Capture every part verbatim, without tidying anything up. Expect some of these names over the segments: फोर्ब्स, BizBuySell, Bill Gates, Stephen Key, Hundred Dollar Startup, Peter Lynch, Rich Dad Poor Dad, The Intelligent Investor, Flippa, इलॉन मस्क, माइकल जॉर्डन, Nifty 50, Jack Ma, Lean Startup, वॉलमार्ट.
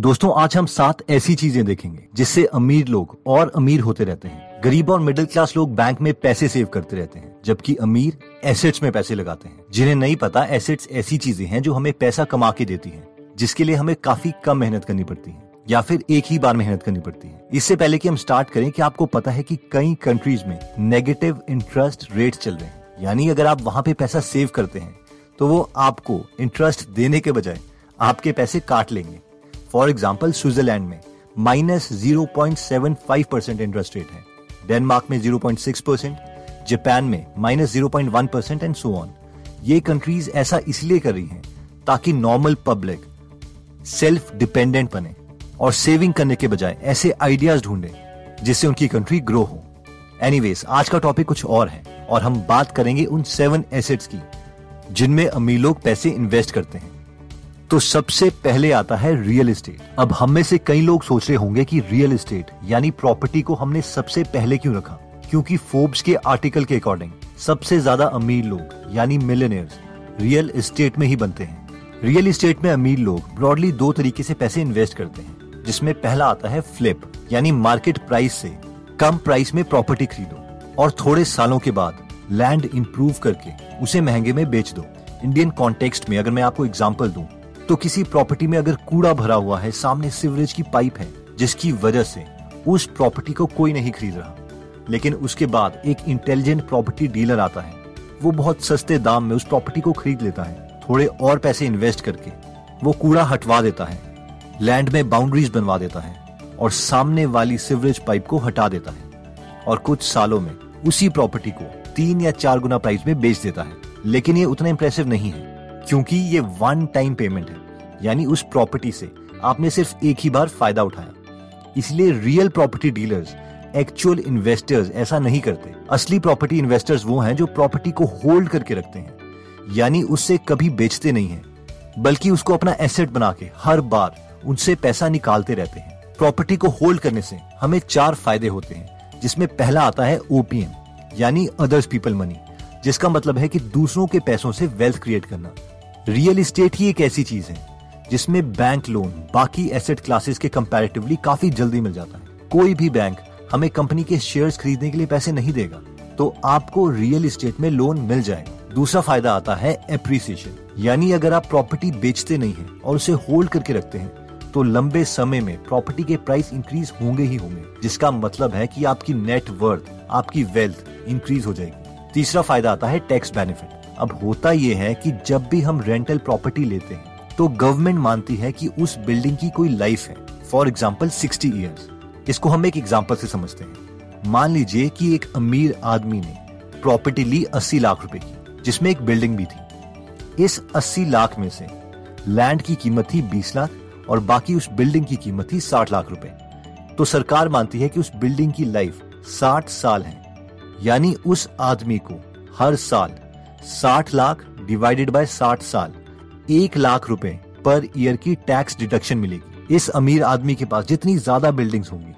दोस्तों आज हम सात ऐसी चीजें देखेंगे जिससे अमीर लोग और अमीर होते रहते हैं। गरीब और मिडिल क्लास लोग बैंक में पैसे सेव करते रहते हैं, जबकि अमीर एसेट्स में पैसे लगाते हैं। जिन्हें नहीं पता एसेट्स ऐसी चीजें हैं जो हमें पैसा कमा के देती हैं, जिसके लिए हमें काफी कम मेहनत करनी पड़ती है या फिर एक ही बार मेहनत करनी पड़ती है। इससे पहले कि हम स्टार्ट करें, कि आपको पता है कि कई कंट्रीज में नेगेटिव इंटरेस्ट रेट चल रहे हैं, यानी अगर आप वहाँ पे पैसा सेव करते हैं तो वो आपको इंटरेस्ट देने के बजाय आपके पैसे काट लेंगे। फॉर एग्जाम्पल स्विट्जरलैंड में minus zero point seven five percent interest rate है, डेनमार्क में zero point six percent, Japan में minus zero point one percent and so on. ये कंट्रीज ऐसा इसलिए कर रही है ताकि नॉर्मल पब्लिक सेल्फ डिपेंडेंट बने और सेविंग करने के बजाय ऐसे आइडियाज ढूंढें जिससे उनकी कंट्री ग्रो हो। एनीवेज, आज का टॉपिक कुछ और है और हम बात करेंगे उन सेवन एसेट्स की जिनमें अमीर लोग पैसे इन्वेस्ट करते हैं। तो सबसे पहले आता है रियल एस्टेट। अब हम में से कई लोग सोच रहे होंगे कि रियल एस्टेट यानी प्रॉपर्टी को हमने सबसे पहले क्यों रखा, क्योंकि फोर्ब्स के आर्टिकल के अकॉर्डिंग सबसे ज्यादा अमीर लोग यानी मिलियनेयर्स रियल एस्टेट में ही बनते हैं। रियल एस्टेट में अमीर लोग ब्रॉडली दो तरीके से पैसे इन्वेस्ट करते हैं, जिसमें पहला आता है फ्लिप, यानी मार्केट प्राइस से कम प्राइस में प्रॉपर्टी खरीदो और थोड़े सालों के बाद लैंड इंप्रूव करके उसे महंगे में बेच दो। इंडियन कॉन्टेक्स्ट में अगर मैं आपको एग्जांपल दूं, तो किसी प्रॉपर्टी में अगर कूड़ा भरा हुआ है, सामने सीवरेज की पाइप है, जिसकी वजह से उस प्रॉपर्टी को कोई नहीं खरीद रहा, लेकिन उसके बाद एक इंटेलिजेंट प्रॉपर्टी डीलर आता है, वो बहुत सस्ते दाम में उस प्रॉपर्टी को खरीद लेता है। थोड़े और पैसे इन्वेस्ट करके वो कूड़ा हटवा देता है, लैंड में बाउंड्रीज बनवा देता है और सामने वाली सीवरेज पाइप को हटा देता है और कुछ सालों में उसी प्रॉपर्टी को तीन या चार गुना प्राइस में बेच देता है। लेकिन ये उतना इंप्रेसिव नहीं है, क्योंकि ये वन टाइम पेमेंट है, यानी उस प्रॉपर्टी से आपने सिर्फ एक ही बार फायदा उठाया। इसलिए real property dealers, actual investors ऐसा नहीं करते। असली प्रॉपर्टी इन्वेस्टर्स वो हैं जो प्रॉपर्टी को होल्ड करके रखते हैं, यानी उससे कभी बेचते नहीं है, बल्कि उसको अपना एसेट बना के हर बार उनसे पैसा निकालते रहते हैं। प्रॉपर्टी को होल्ड करने से हमें चार फायदे होते हैं, जिसमें पहला आता है ओपीएम यानी अदर्स पीपल मनी, जिसका मतलब है कि दूसरों के पैसों से वेल्थ क्रिएट करना। रियल एस्टेट ही एक ऐसी चीज है जिसमें बैंक लोन बाकी एसेट क्लासेस के कंपैरेटिवली काफी जल्दी मिल जाता है। कोई भी बैंक हमें कंपनी के शेयर्स खरीदने के लिए पैसे नहीं देगा, तो आपको रियल एस्टेट में लोन मिल जाएगा। दूसरा फायदा आता है एप्रिसिएशन, यानी अगर आप प्रॉपर्टी बेचते नहीं है और उसे होल्ड करके रखते हैं, तो लंबे समय में प्रॉपर्टी के प्राइस इंक्रीज होंगे ही होंगे, जिसका मतलब है कि आपकी नेट वर्थ, आपकी वेल्थ इंक्रीज हो जाएगी। तीसरा फायदा आता है टैक्स बेनिफिट। अब होता यह है कि जब भी हम रेंटल प्रॉपर्टी लेते हैं, तो गवर्नमेंट मानती है कि उस बिल्डिंग की कोई लाइफ है, फॉर एग्जांपल साठ इयर्स। इसको हम एक एग्जांपल से समझते हैं। मान लीजिए कि एक अमीर आदमी ने प्रॉपर्टी ली अस्सी लाख रुपए की, जिसमें एक बिल्डिंग भी थी। इस अस्सी लाख में से लैंड की कीमत थी बीस लाख और बाकी उस बिल्डिंग की कीमत थी साठ लाख रुपए। तो सरकार मानती है कि उस बिल्डिंग की लाइफ साठ साल है, यानी उस आदमी को हर साल साठ लाख डिवाइडेड बाय साठ साल, एक लाख रुपए पर ईयर की टैक्स डिडक्शन मिलेगी। इस अमीर आदमी के पास जितनी ज्यादा बिल्डिंग्स होंगी,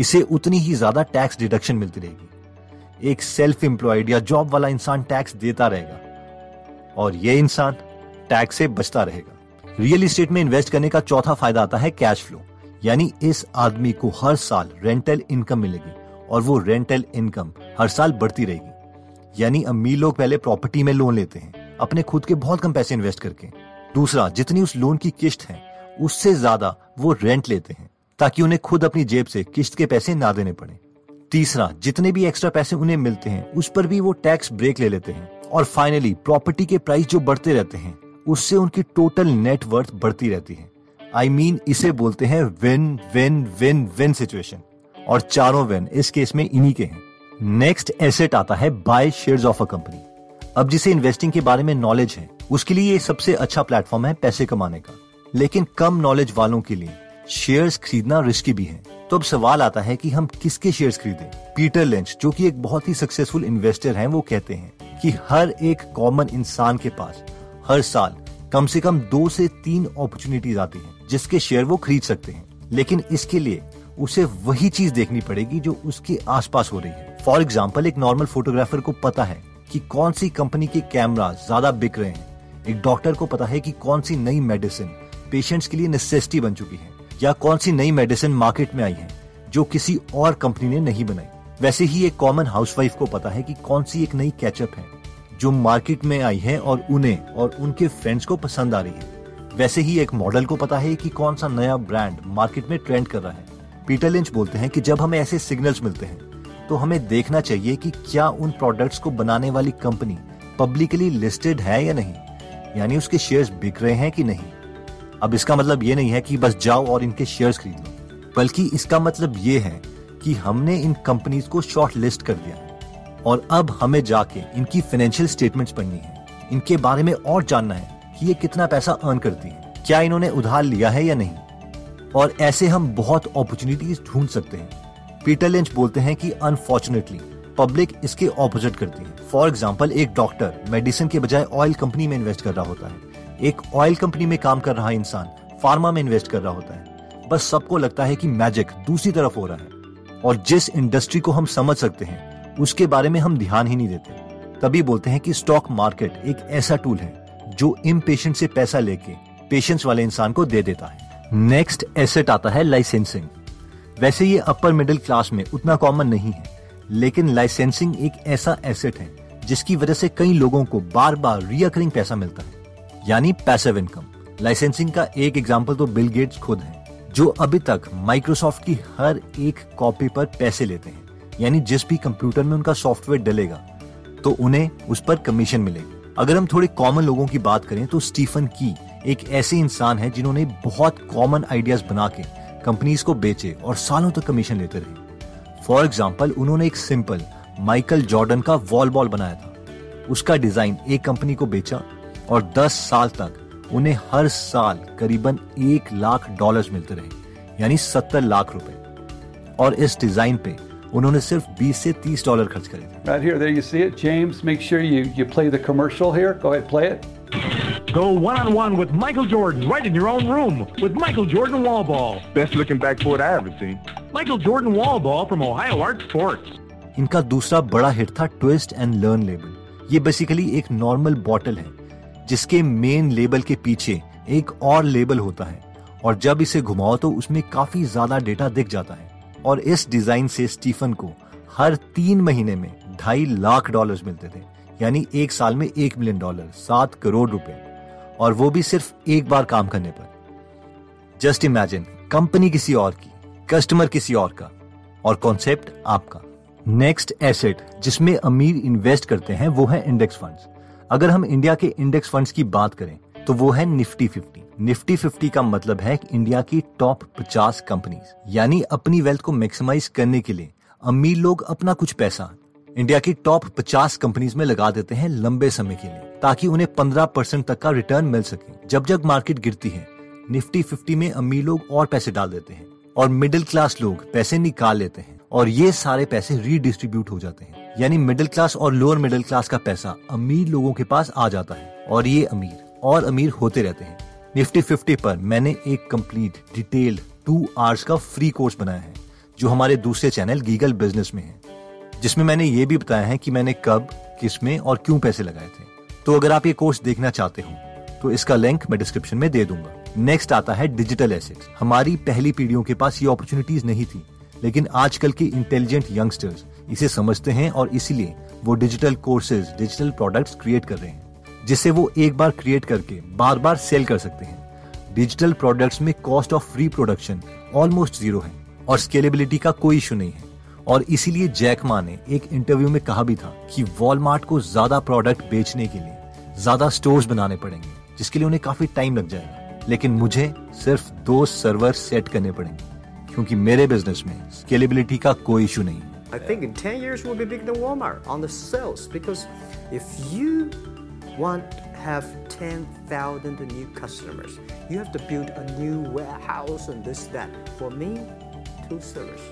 इसे उतनी ही ज्यादा टैक्स डिडक्शन मिलती रहेगी। एक सेल्फ एम्प्लॉयड या जॉब वाला इंसान टैक्स देता रहेगा और ये इंसान टैक्स से बचता रहेगा। रियल एस्टेट में इन्वेस्ट करने का चौथा फायदा आता है कैश फ्लो, यानी इस आदमी को हर साल रेंटल इनकम मिलेगी और वो रेंटल इनकम हर साल बढ़ती रहेगी। यानी अमीर लोग पहले प्रॉपर्टी में लोन लेते हैं, अपने खुद के बहुत कम पैसे इन्वेस्ट करके। दूसरा, जितनी उस लोन की किश्त है उससे ज्यादा वो रेंट लेते हैं, ताकि उन्हें खुद अपनी जेब से किश्त के पैसे ना देने पड़े। तीसरा, जितने भी एक्स्ट्रा पैसे उन्हें मिलते हैं उस पर भी वो टैक्स ब्रेक ले लेते हैं। और फाइनली, प्रॉपर्टी के प्राइस जो बढ़ते रहते हैं उससे उनकी टोटल नेट वर्थ बढ़ती रहती है। आई I मीन mean, इसे बोलते हैं win win win win situation, और चारों विन इस केस में इन्हीं के हैं। नेक्स्ट एसेट आता है buy shares of a company. अब जिसे इन्वेस्टिंग के बारे में नॉलेज है, उसके लिए ये सबसे अच्छा प्लेटफॉर्म है पैसे कमाने का, लेकिन कम नॉलेज वालों के लिए शेयर्स खरीदना रिस्की भी है। तो अब सवाल आता है कि हम किसके शेयर्स खरीदें? पीटर लिंच, जो कि एक बहुत ही सक्सेसफुल इन्वेस्टर हैं, वो कहते हैं कि हर एक कॉमन इंसान के पास हर साल कम से कम दो से तीन अपॉर्चुनिटीज आती हैं जिसके शेयर वो खरीद सकते हैं, लेकिन इसके लिए उसे वही चीज देखनी पड़ेगी जो उसके आसपास हो रही है। फॉर एग्जांपल, एक नॉर्मल फोटोग्राफर को पता है कि कौन सी कंपनी के कैमरा ज्यादा बिक रहे हैं, एक डॉक्टर को पता है कि कौन सी नई मेडिसिन पेशेंट्स के लिए नेसेसिटी बन चुकी है, या कौन सी नई मेडिसिन मार्केट में आई है जो किसी और कंपनी ने नहीं बनाई। वैसे ही एक कॉमन हाउसवाइफ को पता है कि कौन सी एक नई केचअप है जो मार्केट में आई है और उन्हें और उनके फ्रेंड्स को पसंद आ रही है। वैसे ही एक मॉडल को पता है कि कौन सा नया ब्रांड मार्केट में ट्रेंड कर रहा है। पीटर लिंच बोलते हैं कि जब हमें ऐसे सिग्नल्स मिलते हैं तो हमें देखना चाहिए कि क्या उन प्रोडक्ट्स को बनाने वाली कंपनी पब्लिकली लिस्टेड है या नहीं, यानी उसके शेयर्स बिक रहे हैं कि नहीं। अब इसका मतलब ये नहीं है कि बस जाओ और इनके शेयर्स खरीद लो, बल्कि इसका मतलब ये है कि हमने इन कंपनीज को शॉर्ट लिस्ट कर दिया है और अब हमें जाके इनकी फाइनेंशियल स्टेटमेंट्स पढ़नी है, इनके बारे में और जानना है कि ये कितना पैसा अर्न करती है, क्या इन्होंने उधार लिया है या नहीं, और ऐसे हम बहुत अपॉर्चुनिटीज ढूंढ सकते हैं। पीटर लिंच बोलते हैं कि अनफॉर्चुनेटली पब्लिक इसके ऑपोजिट करती है। फॉर एग्जाम्पल, एक डॉक्टर मेडिसिन के बजाय ऑयल कंपनी में इन्वेस्ट कर रहा होता है, एक ऑयल कंपनी में काम कर रहा इंसान फार्मा में इन्वेस्ट कर रहा होता है। बस सबको लगता है कि मैजिक दूसरी तरफ हो रहा है, और जिस इंडस्ट्री को हम समझ सकते हैं उसके बारे में हम ध्यान ही नहीं देते। तभी बोलते हैं कि स्टॉक मार्केट एक ऐसा टूल है जो इम्पेशेंट से पैसा लेके पेशेंस वाले इंसान को दे देता है। नेक्स्ट एसेट आता है लाइसेंसिंग। वैसे ये अपर मिडिल क्लास में उतना कॉमन नहीं है, लेकिन लाइसेंसिंग एक ऐसा एसेट है जिसकी वजह से कई लोगों को बार बार रिकरिंग पैसा मिलता है, यानी पैसिव इनकम। लाइसेंसिंग का एक एग्जांपल तो बिल गेट्स खुद है, जो अभी तक माइक्रोसॉफ्ट की हर एक कॉपी पर पैसे लेते हैं, यानी जिस भी कंप्यूटर में उनका सॉफ्टवेयर डलेगा तो उन्हें उस पर कमीशन मिलेगी। अगर हम थोड़े कॉमन लोगों की बात करें तो स्टीफन की एक ऐसे इंसान है जिन्होंने बहुत कॉमन आइडियाज बना के कंपनीज को बेचे और सालों तक कमीशन लेते रहे। फॉर एग्जाम्पल, उन्होंने एक सिंपल माइकल जॉर्डन का वॉल बॉल बनाया था, उसका डिजाइन एक कंपनी को बेचा और दस साल तक उन्हें हर साल करीबन एक लाख डॉलर्स मिलते रहे, यानी सत्तर लाख रुपए, और इस डिजाइन पे उन्होंने सिर्फ बीस से तीस डॉलर खर्च करे थे। Right here, there you see it. James, make sure you you play the commercial here. Go ahead, play it. Go one-on-one with Michael Jordan right in your own room with Michael Jordan Wall Ball. Best looking backboard I ever seen. Michael Jordan Wall Ball from Ohio Art Sports. इनका दूसरा बड़ा hit था twist and learn label. ये basically एक normal bottle है जिसके main label के पीछे एक और लेबल होता है, और जब इसे घुमाओ तो उसमें काफी ज्यादा डेटा दिख जाता है। और इस डिजाइन से स्टीफन को हर तीन महीने में ढाई लाख डॉलर्स मिलते थे, यानी एक साल में एक मिलियन डॉलर, सात करोड़ रुपए, और वो भी सिर्फ एक बार काम करने पर। जस्ट इमेजिन, कंपनी किसी और की, कस्टमर किसी और का, और कॉन्सेप्ट आपका। नेक्स्ट एसेट जिसमें अमीर इन्वेस्ट करते हैं वो है इंडेक्स फंड्स। अगर हम इंडिया के इंडेक्स फंड्स की बात करें तो वो है निफ्टी फिफ्टी। निफ्टी फिफ्टी का मतलब है इंडिया की टॉप पचास कंपनीज, यानी अपनी वेल्थ को मैक्सिमाइज करने के लिए अमीर लोग अपना कुछ पैसा इंडिया की टॉप पचास कंपनीज में लगा देते हैं लंबे समय के लिए, ताकि उन्हें पंद्रह परसेंट तक का रिटर्न मिल सके। जब जब मार्केट गिरती है, निफ्टी फिफ्टी में अमीर लोग और पैसे डाल देते हैं और मिडिल क्लास लोग पैसे निकाल लेते हैं, और ये सारे पैसे रीडिस्ट्रीब्यूट हो जाते हैं, यानी मिडिल क्लास और लोअर मिडिल क्लास का पैसा अमीर लोगों के पास आ जाता है, और ये अमीर और अमीर होते रहते हैं। निफ्टी फिफ्टी पर मैंने एक कंप्लीट डिटेल्ड टू आवर्स का फ्री कोर्स बनाया है जो हमारे दूसरे चैनल गीगल बिजनेस में है, जिसमें मैंने ये भी बताया है कि मैंने कब, किसमें और क्यों पैसे लगाए थे। तो अगर आप ये कोर्स देखना चाहते हो तो इसका लिंक मैं डिस्क्रिप्शन में दे दूंगा। नेक्स्ट आता है डिजिटल एसेट्स। हमारी पहली पीढ़ियों के पास ये अपॉर्चुनिटीज नहीं थी, लेकिन आजकल के इंटेलिजेंट यंगस्टर्स इसे समझते हैं और इसीलिए वो digital courses, digital products create कर रहे हैं, जिसे वो एक बार क्रिएट करके बार बार सेल कर सकते हैं। डिजिटल प्रोडक्ट्स में cost of reproduction almost zero है और स्केलेबिलिटी का कोई इशू नहीं है, और इसीलिए जैक मा ने एक इंटरव्यू में कहा भी था कि वॉलमार्ट को ज्यादा प्रोडक्ट बेचने के लिए ज्यादा स्टोर्स बनाने पड़ेंगे, जिसके लिए उन्हें काफी टाइम लग जाएगा, लेकिन मुझे सिर्फ दो सर्वर सेट करने पड़ेंगे क्योंकि मेरे बिजनेस में स्केलेबिलिटी का कोई इशू नहीं। I think in ten years we'll be bigger than Walmart on the sales, because if you want to have ten thousand new customers, you have to build a new warehouse and this that. For me, two servers.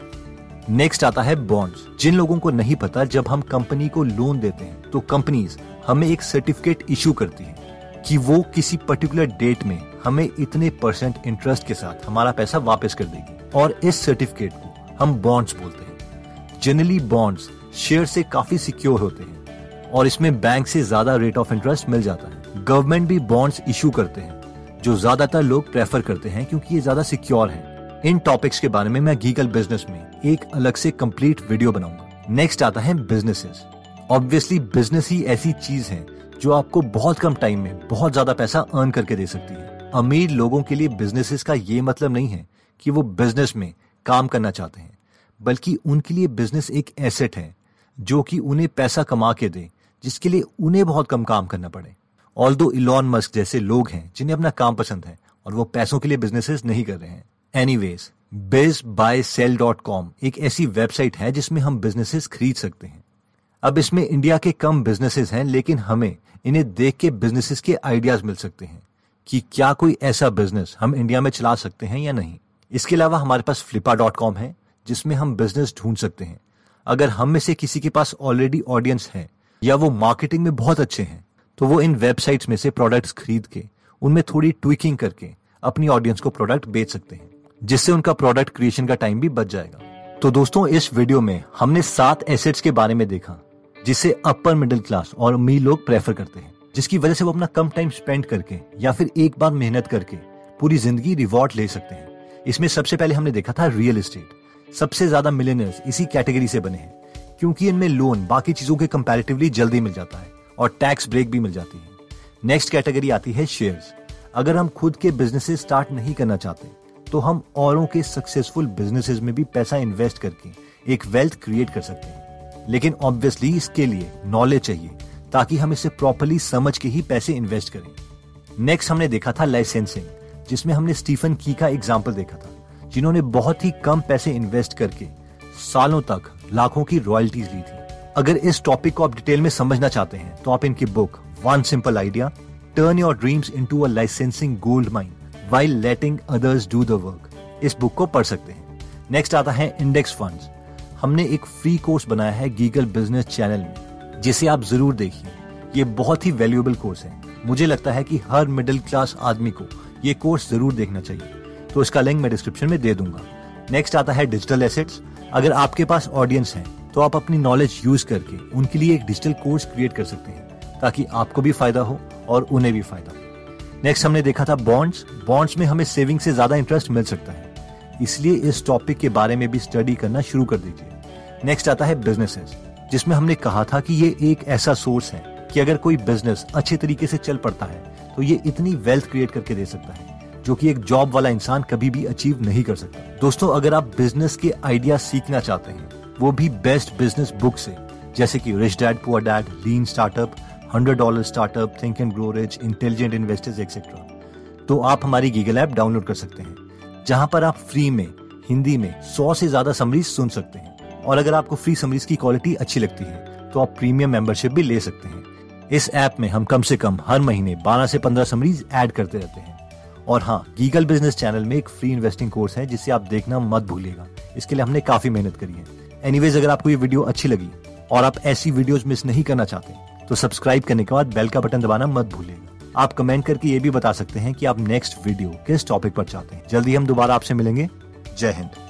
Next आता है bonds. जिन लोगों को नहीं पता, जब हम company को loan देते हैं तो कंपनीज हमें एक सर्टिफिकेट इशू करती है कि वो किसी पर्टिकुलर डेट में हमें इतने परसेंट इंटरेस्ट के साथ हमारा पैसा वापस कर देगी, और इस सर्टिफिकेट को हम बॉन्ड्स बोलते हैं। जनरली बॉन्ड्स शेयर से काफी सिक्योर होते हैं और इसमें बैंक से ज्यादा रेट ऑफ इंटरेस्ट मिल जाता है। गवर्नमेंट भी बॉन्ड्स इशू करते हैं जो ज्यादातर लोग प्रेफर करते हैं क्योंकि ये ज्यादा सिक्योर है, इन टॉपिक्स के बारे में मैं गीगल बिजनेस में एक अलग से कंप्लीट वीडियो बनाऊंगा। नेक्स्ट आता है बिजनेसेस। ऑब्वियसली बिजनेस ही ऐसी चीज है जो आपको बहुत कम टाइम में बहुत ज्यादा पैसा अर्न करके दे सकती है। अमीर लोगों के लिए बिजनेसेस का ये मतलब नहीं है कि वो बिजनेस में काम करना चाहते हैं, बल्कि उनके लिए बिजनेस एक एसेट है जो कि उन्हें पैसा कमा के दे, जिसके लिए उन्हें बहुत कम काम करना पड़े। ऑल्दो इलॉन मस्क जैसे लोग हैं जिन्हें अपना काम पसंद है और वो पैसों के लिए बिजनेसेस नहीं कर रहे हैं। Anyways, biz buy sell dot com एक ऐसी वेबसाइट है जिसमें हम बिजनेसेस खरीद सकते हैं। अब इसमें इंडिया के कम बिजनेसेस हैं, लेकिन हमें इन्हें देख के बिजनेसेस के आइडियाज मिल सकते हैं कि क्या कोई ऐसा बिजनेस हम इंडिया में चला सकते हैं या नहीं। इसके अलावा हमारे पास फ्लिपा डॉट कॉम है जिसमें हम बिजनेस ढूंढ सकते हैं। अगर हम में से किसी के पास ऑलरेडी ऑडियंस है या वो मार्केटिंग में बहुत अच्छे हैं, तो वो इन वेबसाइट्स में से प्रोडक्ट्स खरीद के उनमें थोड़ी ट्विकिंग करके अपनी ऑडियंस को प्रोडक्ट बेच सकते हैं, जिससे उनका प्रोडक्ट क्रिएशन का टाइम भी बच जाएगा। तो दोस्तों, इस वीडियो में हमने सात एसेट्स के बारे में देखा जिसे अपर मिडिल क्लास और अमीर लोग प्रेफर करते हैं, जिसकी वजह से वो अपना कम टाइम स्पेंड करके या फिर एक बार मेहनत करके पूरी जिंदगी रिवॉर्ड ले सकते हैं। इसमें सबसे पहले हमने देखा था रियल एस्टेट। सबसे ज्यादा मिलियनर्स इसी कैटेगरी से बने हैं, क्योंकि इनमें लोन बाकी चीजों के कंपैरेटिवली जल्दी मिल जाता है और टैक्स ब्रेक भी मिल जाती है। नेक्स्ट कैटेगरी आती है शेयर्स। अगर हम खुद के बिजनेसेस स्टार्ट नहीं करना चाहते, तो हम औरों के सक्सेसफुल बिजनेसेस में भी पैसा इन्वेस्ट करके एक वेल्थ क्रिएट कर सकते हैं, लेकिन ऑब्वियसली इसके लिए नॉलेज चाहिए ताकि हम इसे प्रॉपर्ली समझ के ही पैसे इन्वेस्ट करें। नेक्स्ट हमने देखा था लाइसेंसिंग, जिसमें हमने स्टीफन की का एग्जाम्पल देखा था, जिन्होंने बहुत ही कम पैसे इन्वेस्ट करके सालों तक लाखों की रॉयल्टीज ली थी। अगर इस टॉपिक को आप डिटेल में समझना चाहते हैं, तो आप इनकी book one simple idea turn your dreams into a licensing gold mine while letting others do the work, इस बुक को पढ़ सकते हैं। नेक्स्ट आता है इंडेक्स फंड्स। हमने एक फ्री कोर्स बनाया है गीगल बिजनेस चैनल में, जिसे आप जरूर देखिए। ये बहुत ही वैल्यूएबल कोर्स है। मुझे लगता है कि हर मिडिल क्लास आदमी को ये कोर्स जरूर देखना चाहिए, तो इसका लिंक मैं डिस्क्रिप्शन में दे दूंगा। नेक्स्ट आता है डिजिटल एसेट्स। अगर आपके पास ऑडियंस है, तो आप अपनी नॉलेज यूज करके उनके लिए एक डिजिटल कोर्स क्रिएट कर सकते हैं, ताकि आपको भी फायदा हो और उन्हें भी फायदा। नेक्स्ट हमने देखा था बॉन्ड्स। बॉन्ड्स में हमें सेविंग से ज्यादा इंटरेस्ट मिल सकता है, इसलिए इस टॉपिक के बारे में भी स्टडी करना शुरू कर दीजिए। नेक्स्ट आता है बिजनेसेस, जिसमें हमने कहा था कि ये एक ऐसा सोर्स है कि अगर कोई बिजनेस अच्छे तरीके से चल पड़ता है, तो ये इतनी वेल्थ क्रिएट करके दे सकता है जो कि एक जॉब वाला इंसान कभी भी अचीव नहीं कर सकता। दोस्तों, अगर आप बिजनेस के आइडिया सीखना चाहते हैं, वो भी बेस्ट बिजनेस बुक से, जैसे कि rich dad poor dad, lean startup, hundred dollar startup, think and grow rich, intelligent investors etcetera, तो आप हमारी गीगल ऐप डाउनलोड कर सकते हैं, जहां पर आप फ्री में हिंदी में सौ से ज्यादा समरीज सुन सकते हैं। और अगर आपको फ्री समरीज की क्वालिटी अच्छी लगती है, तो आप प्रीमियम मेंबरशिप भी ले सकते हैं। इस ऐप में हम कम से कम हर महीने बारह से पंद्रह समरीज ऐड करते रहते हैं। और हाँ, गीगल बिजनेस चैनल में एक फ्री इन्वेस्टिंग कोर्स है जिसे आप देखना मत भूलिएगा। इसके लिए हमने काफी मेहनत करी है। एनीवेज, अगर आपको ये वीडियो अच्छी लगी और आप ऐसी वीडियोज मिस नहीं करना चाहते, तो सब्सक्राइब करने के बाद बेल का बटन दबाना मत भूलिएगा। आप कमेंट करके ये भी बता सकते हैं कि आप नेक्स्ट वीडियो किस टॉपिक पर चाहते हैं। जल्दी हम दोबारा आपसे मिलेंगे। जय हिंद।